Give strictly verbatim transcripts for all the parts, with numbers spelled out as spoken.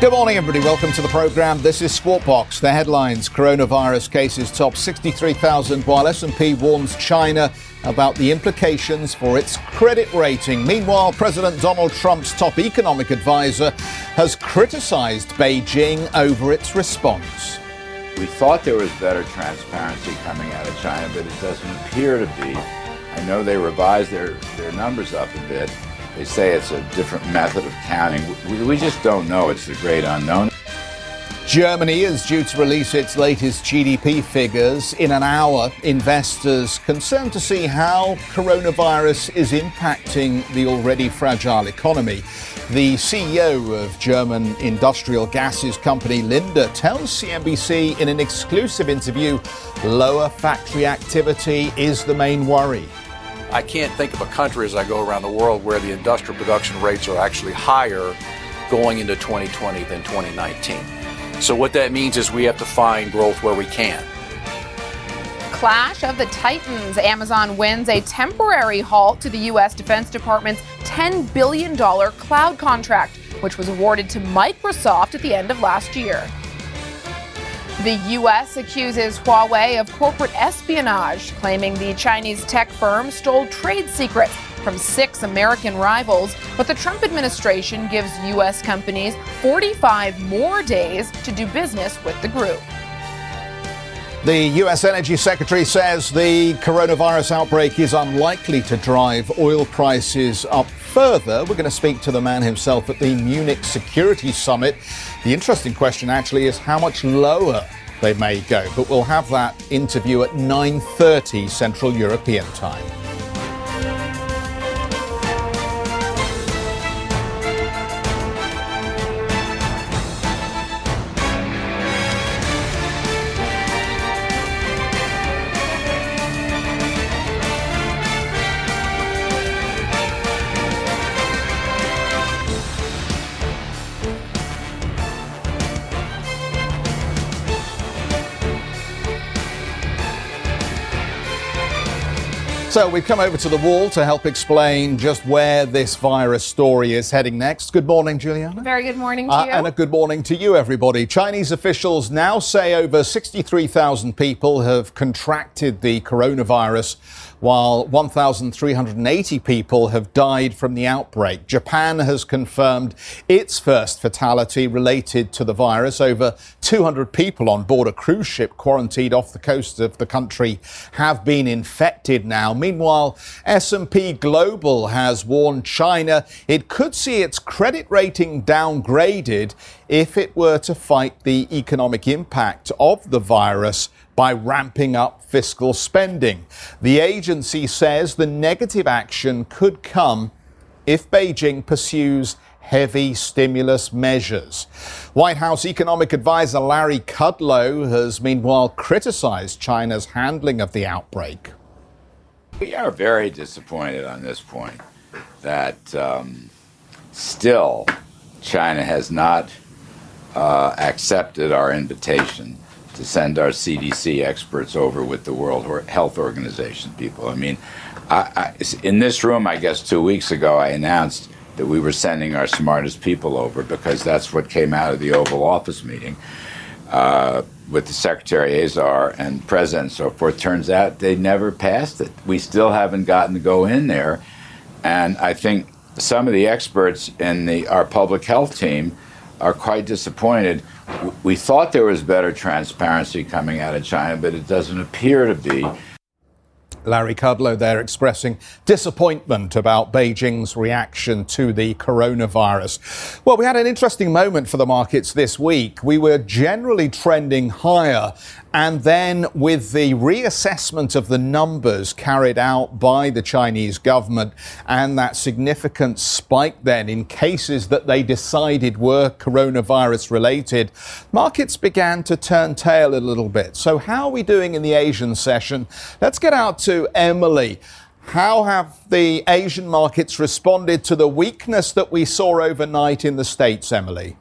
Good morning, everybody. Welcome to the program. This is Sportbox. The headlines: coronavirus cases top sixty-three thousand while S and P warns China about the implications for its credit rating. Meanwhile, President Donald Trump's top economic advisor has criticized Beijing over its response. We thought there was better transparency coming out of China, but it doesn't appear to be. I know they revised their, their numbers up a bit. They say it's a different method of counting. We, we just don't know. It's the great unknown. Germany is due to release its latest G D P figures in an hour. Investors concerned to see how coronavirus is impacting the already fragile economy. The C E O of German industrial gases company Linde tells C N B C in an exclusive interview, lower factory activity is the main worry. I can't think of a country as I go around the world where the industrial production rates are actually higher going into twenty twenty than twenty nineteen. So what that means is we have to find growth where we can. Clash of the Titans. Amazon wins a temporary halt to the U S Defense Department's ten billion dollars cloud contract, which was awarded to Microsoft at the end of last year. The U S accuses Huawei of corporate espionage, claiming the Chinese tech firm stole trade secrets from six American rivals, but the Trump administration gives U S companies forty-five more days to do business with the group. The U S Energy Secretary says the coronavirus outbreak is unlikely to drive oil prices up further. We're going to speak to the man himself at the Munich Security Summit. The interesting question actually is how much lower they may go, but we'll have that interview at nine thirty Central European time. So we've come over to the wall to help explain just where this virus story is heading next. Good morning, Juliana. Very good morning to uh, you. And a good morning to you, everybody. Chinese officials now say over sixty-three thousand people have contracted the coronavirus, while one thousand three hundred eighty people have died from the outbreak. Japan has confirmed its first fatality related to the virus. Over two hundred people on board a cruise ship quarantined off the coast of the country have been infected now. Meanwhile, S and P Global has warned China it could see its credit rating downgraded if it were to fight the economic impact of the virus by ramping up fiscal spending. The agency says the negative action could come if Beijing pursues heavy stimulus measures. White House economic advisor Larry Kudlow has meanwhile criticized China's handling of the outbreak. We are very disappointed on this point that um, still China has not uh, accepted our invitation to send our C D C experts over with the World Health Organization people. I mean, I, I, in this room, I guess two weeks ago, I announced that we were sending our smartest people over because that's what came out of the Oval Office meeting uh, with the Secretary Azar and President and so forth. Turns out they never passed it. We still haven't gotten to go in there. And I think some of the experts in the our public health team are quite disappointed. We thought there was better transparency coming out of China, but it doesn't appear to be. Larry Kudlow there expressing disappointment about Beijing's reaction to the coronavirus. Well, we had an interesting moment for the markets this week. We were generally trending higher, and then with the reassessment of the numbers carried out by the Chinese government and that significant spike then in cases that they decided were coronavirus related, markets began to turn tail a little bit. So how are we doing in the Asian session? Let's get out to Emily. How have the Asian markets responded to the weakness that we saw overnight in the States, Emily?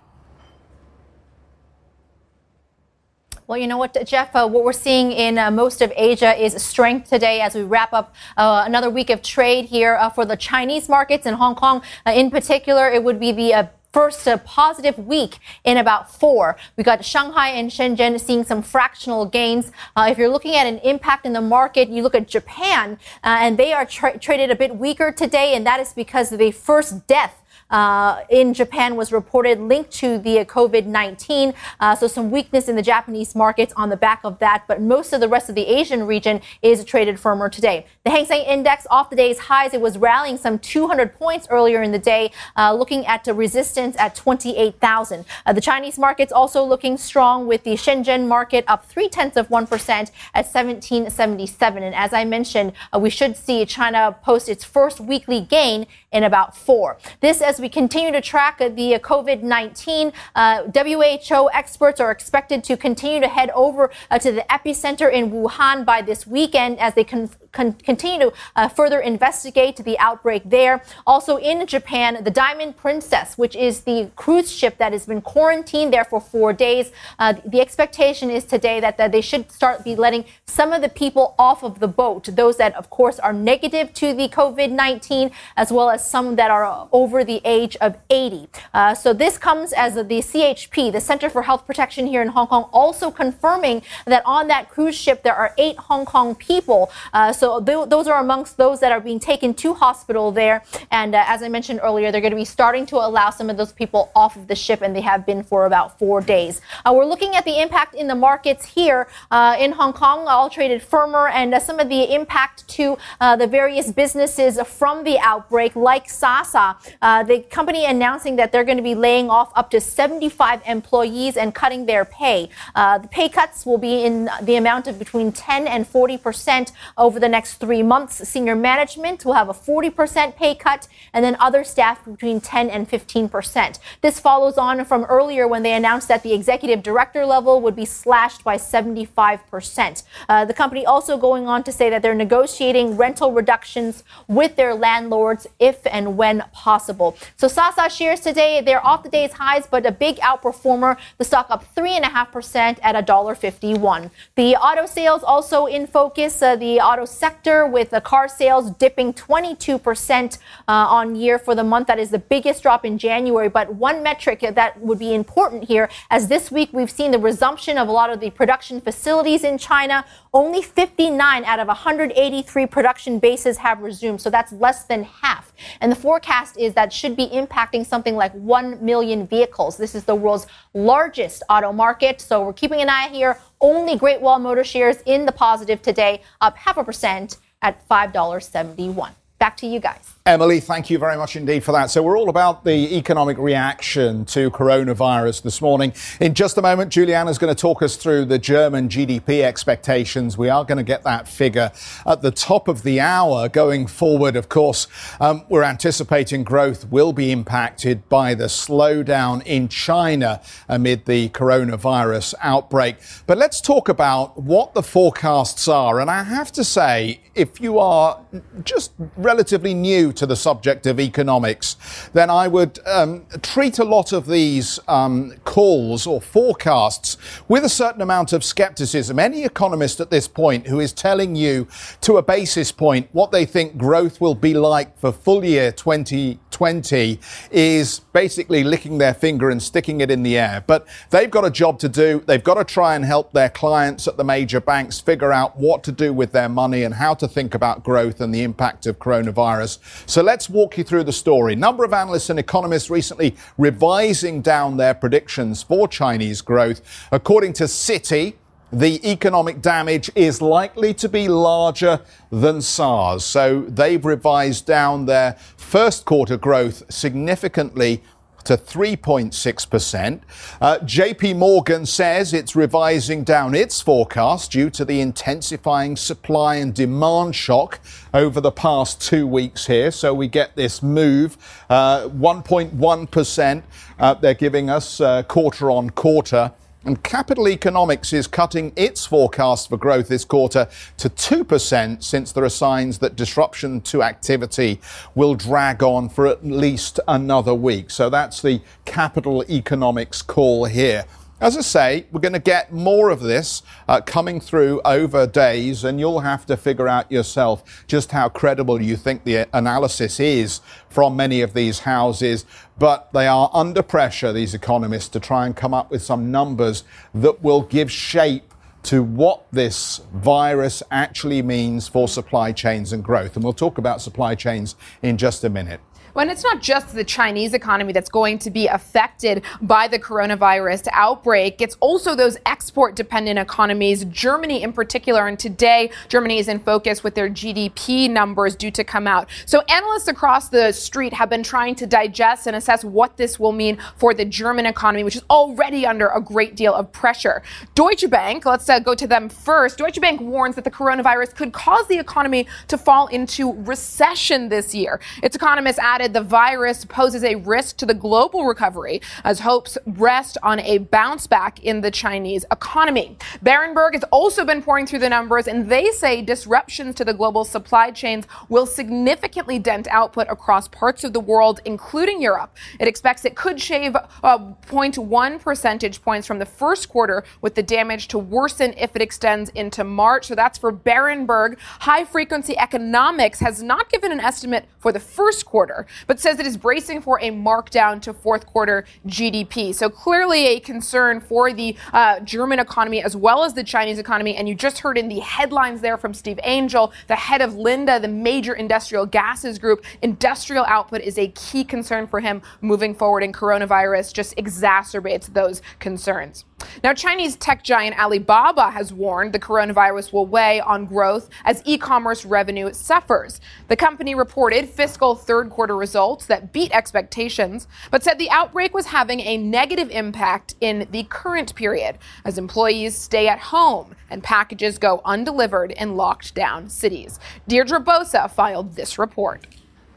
Well, you know what, Jeff, uh, what we're seeing in uh, most of Asia is strength today as we wrap up uh, another week of trade here uh, for the Chinese markets in Hong Kong. Uh, in particular, it would be the uh, first uh, positive week in about four. We got Shanghai and Shenzhen seeing some fractional gains. Uh, if you're looking at an impact in the market, you look at Japan, uh, and they are tra- traded a bit weaker today, and that is because of the first death Uh, in Japan was reported linked to the COVID nineteen. Uh, so some weakness in the Japanese markets on the back of that. But most of the rest of the Asian region is traded firmer today. The Hang Seng Index off the day's highs. It was rallying some two hundred points earlier in the day, uh, looking at the resistance at twenty-eight thousand. Uh, the Chinese market's also looking strong with the Shenzhen market up three tenths of one percent at seventeen seventy-seven. And as I mentioned, uh, we should see China post its first weekly gain in about four. This as we continue to track the COVID nineteen, uh, W H O experts are expected to continue to head over uh, to the epicenter in Wuhan by this weekend as they con- con- continue to uh, further investigate the outbreak there. Also in Japan, the Diamond Princess, which is the cruise ship that has been quarantined there for four days. Uh, the expectation is today that, that they should start be letting some of the people off of the boat, those that, of course, are negative to the COVID nineteen, as well as some that are over the age of eighty. Uh, so this comes as the C H P, the Center for Health Protection here in Hong Kong, also confirming that on that cruise ship there are eight Hong Kong people. Uh, so th- those are amongst those that are being taken to hospital there. And uh, as I mentioned earlier, they're going to be starting to allow some of those people off of the ship, and they have been for about four days. Uh, we're looking at the impact in the markets here uh, in Hong Kong, all traded firmer, and uh, some of the impact to uh, the various businesses from the outbreak, like Sasa. Uh, the company announcing that they're going to be laying off up to seventy-five employees and cutting their pay. Uh, the pay cuts will be in the amount of between ten and forty percent over the next three months. Senior management will have a forty percent pay cut, and then other staff between ten and fifteen percent. This follows on from earlier when they announced that the executive director level would be slashed by seventy-five percent. Uh, the company also going on to say that they're negotiating rental reductions with their landlords if and when possible. So Sasa shares today, they're off the day's highs, but a big outperformer. The stock up three point five percent at one dollar fifty-one. The auto sales also in focus, uh, the auto sector with the car sales dipping twenty-two percent uh, on year for the month. That is the biggest drop in January. But one metric that would be important here, as this week we've seen the resumption of a lot of the production facilities in China. Only fifty-nine out of one hundred eighty-three production bases have resumed. So that's less than half. And the forecast is that should be impacting something like one million vehicles. This is the world's largest auto market. So we're keeping an eye here. Only Great Wall Motor shares in the positive today, up half a percent at five dollars seventy-one. Back to you guys. Emily, thank you very much indeed for that. So we're all about the economic reaction to coronavirus this morning. In just a moment, Juliana's going to talk us through the German G D P expectations. We are going to get that figure at the top of the hour going forward. Of course, um, we're anticipating growth will be impacted by the slowdown in China amid the coronavirus outbreak. But let's talk about what the forecasts are. And I have to say, if you are just relatively new to the subject of economics, then I would um, treat a lot of these um, calls or forecasts with a certain amount of skepticism. Any economist at this point who is telling you to a basis point what they think growth will be like for full year twenty twenty is basically licking their finger and sticking it in the air. But they've got a job to do. They've got to try and help their clients at the major banks figure out what to do with their money and how to think about growth and the impact of coronavirus. So let's walk you through the story. Number of analysts and economists recently revising down their predictions for Chinese growth. According to Citi, the economic damage is likely to be larger than SARS. So they've revised down their first quarter growth significantly to three point six percent. Uh, J P Morgan says it's revising down its forecast due to the intensifying supply and demand shock over the past two weeks here. So we get this move, uh, one point one percent uh, they're giving us uh, quarter on quarter. And Capital Economics is cutting its forecast for growth this quarter to two percent since there are signs that disruption to activity will drag on for at least another week. So that's the Capital Economics call here. As I say, we're going to get more of this uh, coming through over days, and you'll have to figure out yourself just how credible you think the analysis is from many of these houses. But they are under pressure, these economists, to try and come up with some numbers that will give shape to what this virus actually means for supply chains and growth. And we'll talk about supply chains in just a minute. When it's not just the Chinese economy that's going to be affected by the coronavirus outbreak, it's also those export-dependent economies, Germany in particular. And today, Germany is in focus with their G D P numbers due to come out. So analysts across the street have been trying to digest and assess what this will mean for the German economy, which is already under a great deal of pressure. Deutsche Bank, let's uh, go to them first. Deutsche Bank warns that the coronavirus could cause the economy to fall into recession this year. Its economists add the virus poses a risk to the global recovery as hopes rest on a bounce back in the Chinese economy. Berenberg has also been pouring through the numbers, and they say disruptions to the global supply chains will significantly dent output across parts of the world, including Europe. It expects it could shave uh, zero point one percentage points from the first quarter, with the damage to worsen if it extends into March. So that's for Berenberg. High Frequency Economics has not given an estimate for the first quarter, but says it is bracing for a markdown to fourth quarter G D P. So clearly a concern for the uh, German economy as well as the Chinese economy. And you just heard in the headlines there from Steve Angel, the head of Linde, the major industrial gases group. Industrial output is a key concern for him moving forward, and coronavirus just exacerbates those concerns. Now, Chinese tech giant Alibaba has warned the coronavirus will weigh on growth as e-commerce revenue suffers. The company reported fiscal third quarter results that beat expectations, but said the outbreak was having a negative impact in the current period as employees stay at home and packages go undelivered in locked down cities. Deirdre Bosa filed this report.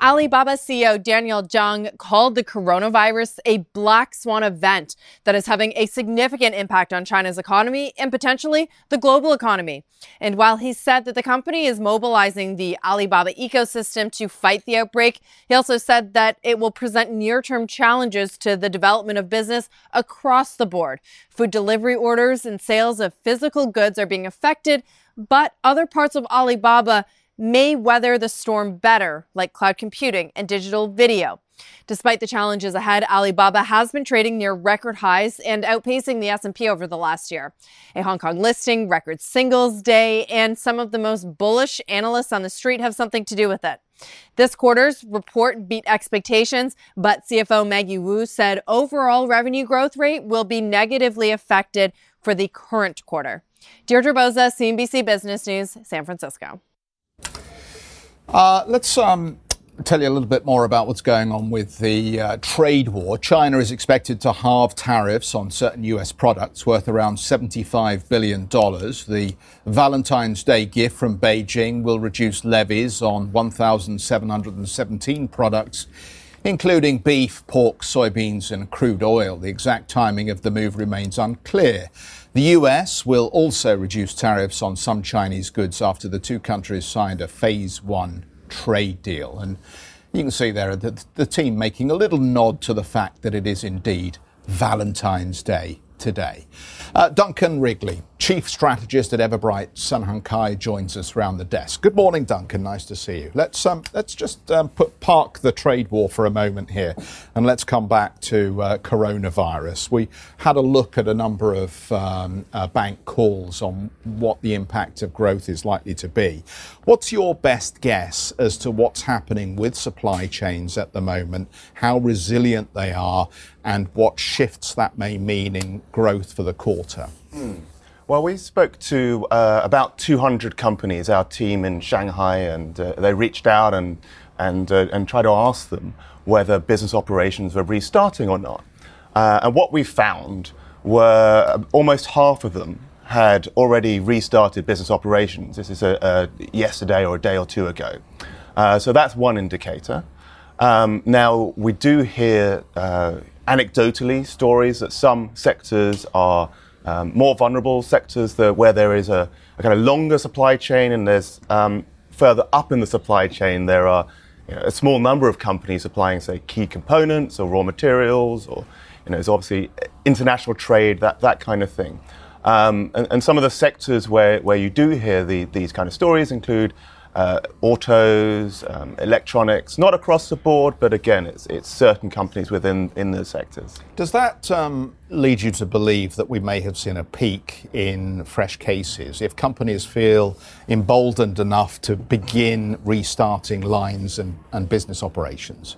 Alibaba C E O Daniel Zhang called the coronavirus a black swan event that is having a significant impact on China's economy and potentially the global economy. And while he said that the company is mobilizing the Alibaba ecosystem to fight the outbreak, he also said that it will present near-term challenges to the development of business across the board. Food delivery orders and sales of physical goods are being affected, but other parts of Alibaba may weather the storm better, like cloud computing and digital video. Despite the challenges ahead, Alibaba has been trading near record highs and outpacing the S and P over the last year. A Hong Kong listing, record singles day, and some of the most bullish analysts on the street have something to do with it. This quarter's report beat expectations, but C F O Maggie Wu said overall revenue growth rate will be negatively affected for the current quarter. Deirdre Bosa, C N B C Business News, San Francisco. Uh, let's um, tell you a little bit more about what's going on with the uh, trade war. China is expected to halve tariffs on certain U S products worth around seventy-five billion dollars. The Valentine's Day gift from Beijing will reduce levies on one thousand seven hundred seventeen products, including beef, pork, soybeans, and crude oil. The exact timing of the move remains unclear. The U S will also reduce tariffs on some Chinese goods after the two countries signed a phase one trade deal. And you can see there the, the team making a little nod to the fact that it is indeed Valentine's Day today. Uh, Duncan Wrigley, chief strategist at Everbright Sun Hung Kai, joins us round the desk. Good morning, Duncan. Nice to see you. Let's um, let's just um, put park the trade war for a moment here, and let's come back to uh, coronavirus. We had a look at a number of um, uh, bank calls on what the impact of growth is likely to be. What's your best guess as to what's happening with supply chains at the moment, how resilient they are, and what shifts that may mean in growth for the quarter? Mm. Well, we spoke to uh, about two hundred companies, our team in Shanghai, and uh, they reached out and and uh, and tried to ask them whether business operations were restarting or not. Uh, and what we found were almost half of them had already restarted business operations. This is a, a yesterday or a day or two ago. Uh, so that's one indicator. Um, now, we do hear uh, anecdotally stories that some sectors are um, more vulnerable sectors that where there is a, a kind of longer supply chain, and there's um, further up in the supply chain, there are you know, a small number of companies supplying, say, key components or raw materials, or you know, it's obviously international trade, that that kind of thing. Um, and, and some of the sectors where, where you do hear the, these kind of stories include uh, autos, um, electronics, not across the board, but again, it's it's certain companies within in those sectors. Does that um, lead you to believe that we may have seen a peak in fresh cases? If companies feel emboldened enough to begin restarting lines and, and business operations?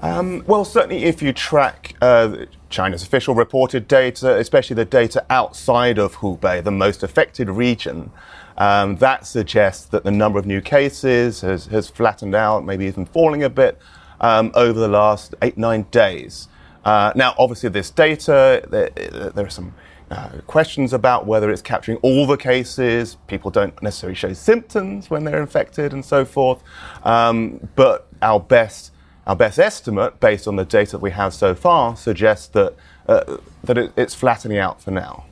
Um, well, certainly if you track uh, China's official reported data, especially the data outside of Hubei, the most affected region, um, that suggests that the number of new cases has, has flattened out, maybe even falling a bit um, over the last eight, nine days. Uh, now, obviously, this data, there, there are some uh, questions about whether it's capturing all the cases. People don't necessarily show symptoms when they're infected and so forth. Um, but our best Our best estimate, based on the data that we have so far, suggests that uh, that it, it's flattening out for now.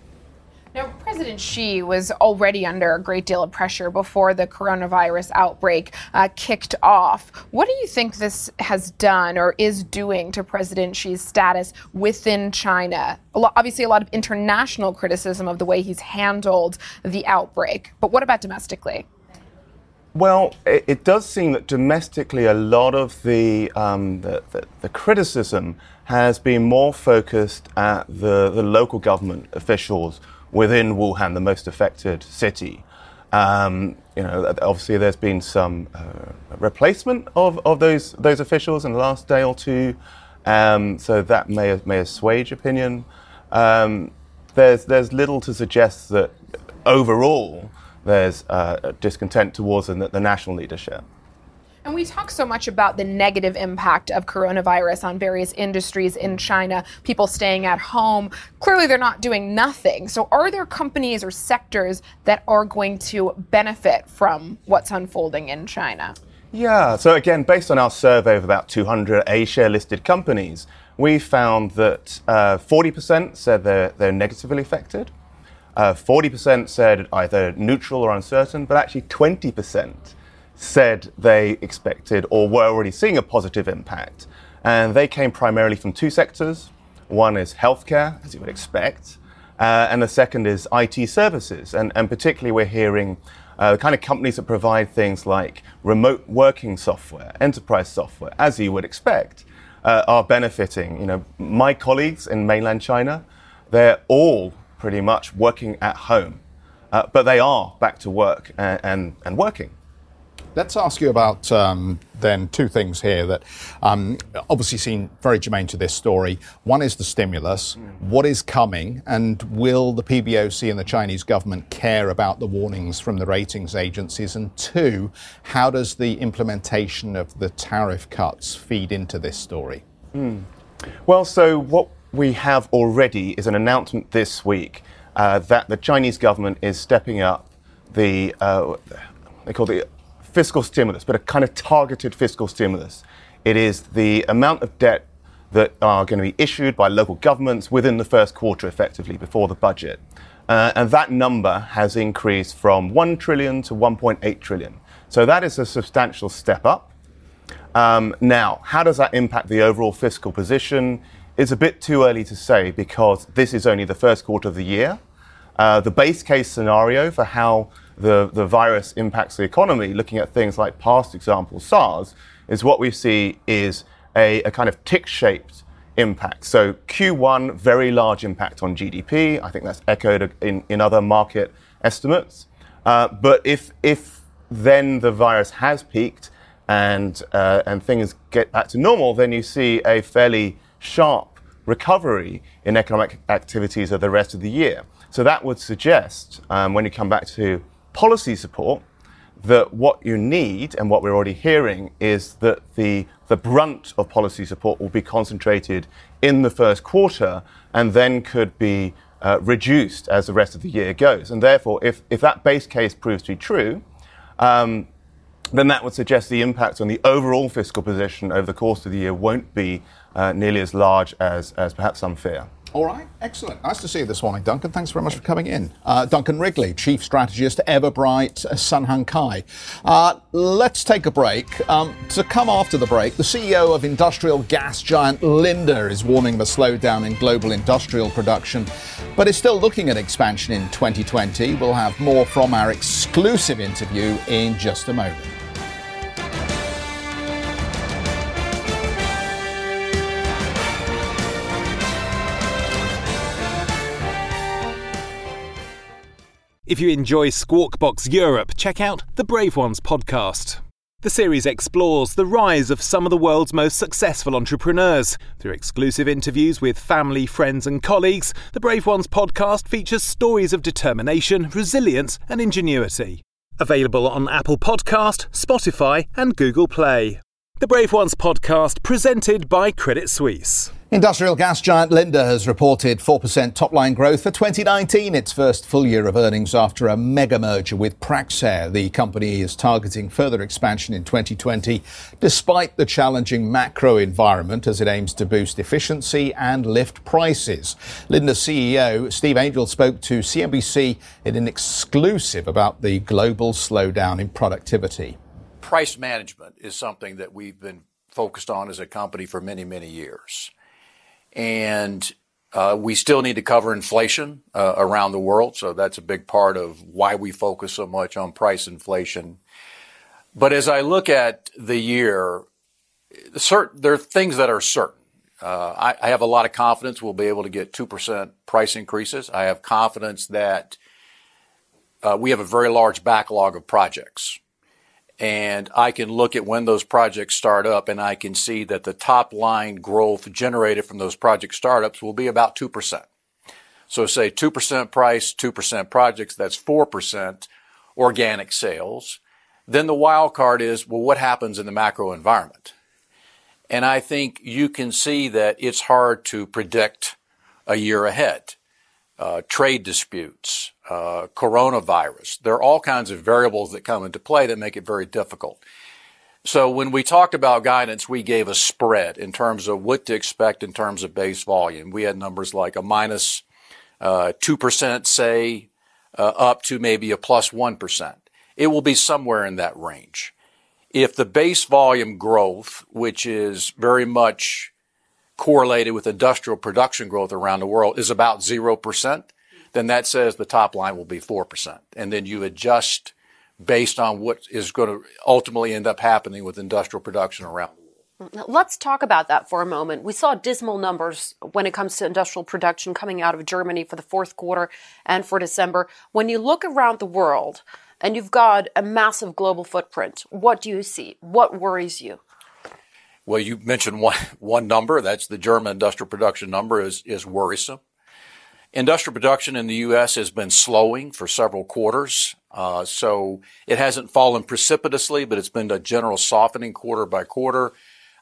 Now, President Xi was already under a great deal of pressure before the coronavirus outbreak uh, kicked off. What do you think this has done or is doing to President Xi's status within China? A lot, obviously, a lot of international criticism of the way he's handled the outbreak. But what about domestically? Well, it, it does seem that domestically a lot of the, um, the, the, the criticism has been more focused at the, the local government officials within Wuhan, the most affected city. Um, you know, obviously there's been some uh, replacement of, of those those officials in the last day or two, um, so that may may assuage opinion. Um, there's there's little to suggest that overall there's uh, discontent towards the, the national leadership. And we talk so much about the negative impact of coronavirus on various industries in China, people staying at home. Clearly, they're not doing nothing. So are there companies or sectors that are going to benefit from what's unfolding in China? Yeah. So again, based on our survey of about two hundred A-share listed companies, we found that uh, forty percent said they're, they're negatively affected. Uh, forty percent said either neutral or uncertain, but actually twenty percent said they expected or were already seeing a positive impact. And they came primarily from two sectors. One is healthcare, as you would expect, uh, and the second is I T services. And, and particularly we're hearing uh, the kind of companies that provide things like remote working software, enterprise software, as you would expect, uh, are benefiting. You know, my colleagues in mainland China, they're all pretty much working at home, uh, but they are back to work and, and, and working. Let's ask you about um, then two things here that um, obviously seem very germane to this story. One is the stimulus. Mm. What is coming, and will the P B O C and the Chinese government care about the warnings from the ratings agencies? And two, how does the implementation of the tariff cuts feed into this story? Mm. Well, so what we have already is an announcement this week uh, that the Chinese government is stepping up the, uh, they call it the fiscal stimulus, but a kind of targeted fiscal stimulus. It is the amount of debt that are going to be issued by local governments within the first quarter, effectively, before the budget. Uh, and that number has increased from one trillion to one point eight trillion. So that is a substantial step up. Um, now, how does that impact the overall fiscal position? It's a bit too early to say because this is only the first quarter of the year. Uh, the base case scenario for how the, the virus impacts the economy, looking at things like past examples, SARS, is what we see is a, a kind of tick-shaped impact. So Q one, very large impact on G D P. I think that's echoed in, in other market estimates. Uh, but if if then the virus has peaked and uh, and things get back to normal, then you see a fairly sharp recovery in economic activities of the rest of the year. So that would suggest, um, when you come back to policy support, that what you need and what we're already hearing is that the, the brunt of policy support will be concentrated in the first quarter and then could be uh, reduced as the rest of the year goes. And therefore, if, if that base case proves to be true, um, then that would suggest the impact on the overall fiscal position over the course of the year won't be uh, nearly as large as, as perhaps some fear. All right, excellent. Nice to see you this morning, Duncan. Thanks very much for coming in. Uh, Duncan Wrigley, Chief Strategist, Everbright Sun Hung Kai. Uh, let's take a break. Um, to come after the break, the C E O of industrial gas giant Linde is warning of a slowdown in global industrial production, but is still looking at expansion in twenty twenty. We'll have more from our exclusive interview in just a moment. If you enjoy Squawk Box Europe, check out The Brave Ones podcast. The series explores the rise of some of the world's most successful entrepreneurs. Through exclusive interviews with family, friends and colleagues, The Brave Ones podcast features stories of determination, resilience and ingenuity. Available on Apple Podcast, Spotify and Google Play. The Brave Ones podcast, presented by Credit Suisse. Industrial gas giant Linde has reported four percent top-line growth for twenty nineteen, its first full year of earnings after a mega-merger with Praxair. The company is targeting further expansion in twenty twenty, despite the challenging macro environment, as it aims to boost efficiency and lift prices. Linde's C E O, Steve Angel, spoke to C N B C in an exclusive about the global slowdown in productivity. Price management is something that we've been focused on as a company for many, many years. And uh, we still need to cover inflation uh, around the world. So that's a big part of why we focus so much on price inflation. But as I look at the year, certain, there are things that are certain. Uh, I, I have a lot of confidence we'll be able to get two percent price increases. I have confidence that uh, we have a very large backlog of projects. And I can look at when those projects start up, and I can see that the top line growth generated from those project startups will be about two percent. So say two percent price, two percent projects, that's four percent organic sales. Then the wild card is, well, what happens in the macro environment? And I think you can see that it's hard to predict a year ahead. Uh, trade disputes, uh, coronavirus. There are all kinds of variables that come into play that make it very difficult. So when we talked about guidance, we gave a spread in terms of what to expect in terms of base volume. We had numbers like a minus uh, two percent, say, uh, up to maybe a plus one percent. It will be somewhere in that range. If the base volume growth, which is very much correlated with industrial production growth around the world, is about zero percent, then that says the top line will be four percent. And then you adjust based on what is going to ultimately end up happening with industrial production around the world. Let's talk about that for a moment. We saw dismal numbers when it comes to industrial production coming out of Germany for the fourth quarter and for December. When you look around the world and you've got a massive global footprint, what do you see? What worries you? Well, you mentioned one, one number. That's the German industrial production number is, is worrisome. Industrial production in the U S has been slowing for several quarters. Uh, so it hasn't fallen precipitously, but it's been a general softening quarter by quarter.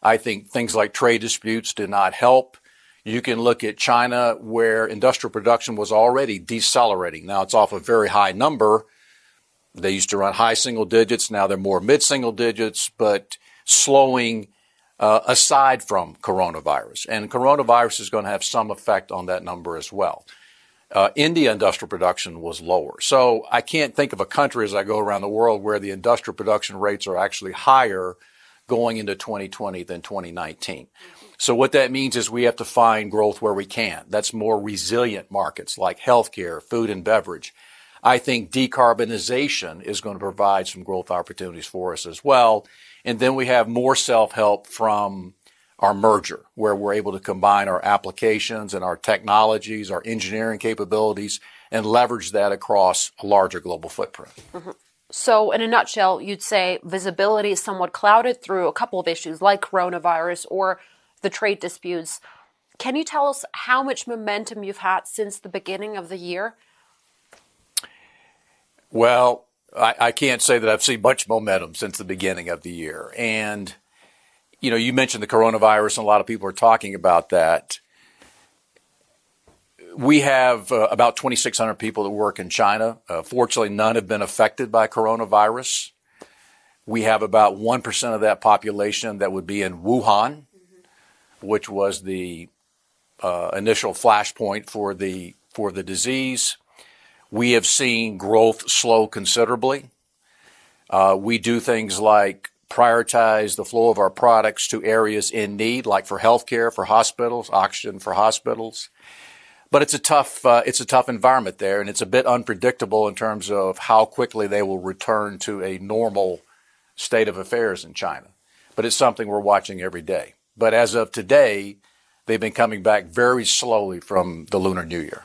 I think things like trade disputes did not help. You can look at China, where industrial production was already decelerating. Now it's off a very high number. They used to run high single digits. Now they're more mid single digits, but slowing Uh, aside from coronavirus. And coronavirus is going to have some effect on that number as well. Uh, India industrial production was lower. So I can't think of a country as I go around the world where the industrial production rates are actually higher going into twenty twenty than twenty nineteen. So what that means is we have to find growth where we can. That's more resilient markets like healthcare, food and beverage. I think decarbonization is going to provide some growth opportunities for us as well. And then we have more self-help from our merger, where we're able to combine our applications and our technologies, our engineering capabilities, and leverage that across a larger global footprint. Mm-hmm. So in a nutshell, you'd say visibility is somewhat clouded through a couple of issues like coronavirus or the trade disputes. Can you tell us how much momentum you've had since the beginning of the year? Well, I, I can't say that I've seen much momentum since the beginning of the year. And, you know, you mentioned the coronavirus, and a lot of people are talking about that. We have uh, about twenty-six hundred people that work in China. Uh, fortunately, none have been affected by coronavirus. We have about one percent of that population that would be in Wuhan, mm-hmm. which was the uh, initial flashpoint for the for the disease. We have seen growth slow considerably. Uh, we do things like prioritize the flow of our products to areas in need, like for healthcare, for hospitals, oxygen for hospitals. But it's a tough, uh, it's a tough environment there, and it's a bit unpredictable in terms of how quickly they will return to a normal state of affairs in China. But it's something we're watching every day. But as of today, they've been coming back very slowly from the Lunar New Year.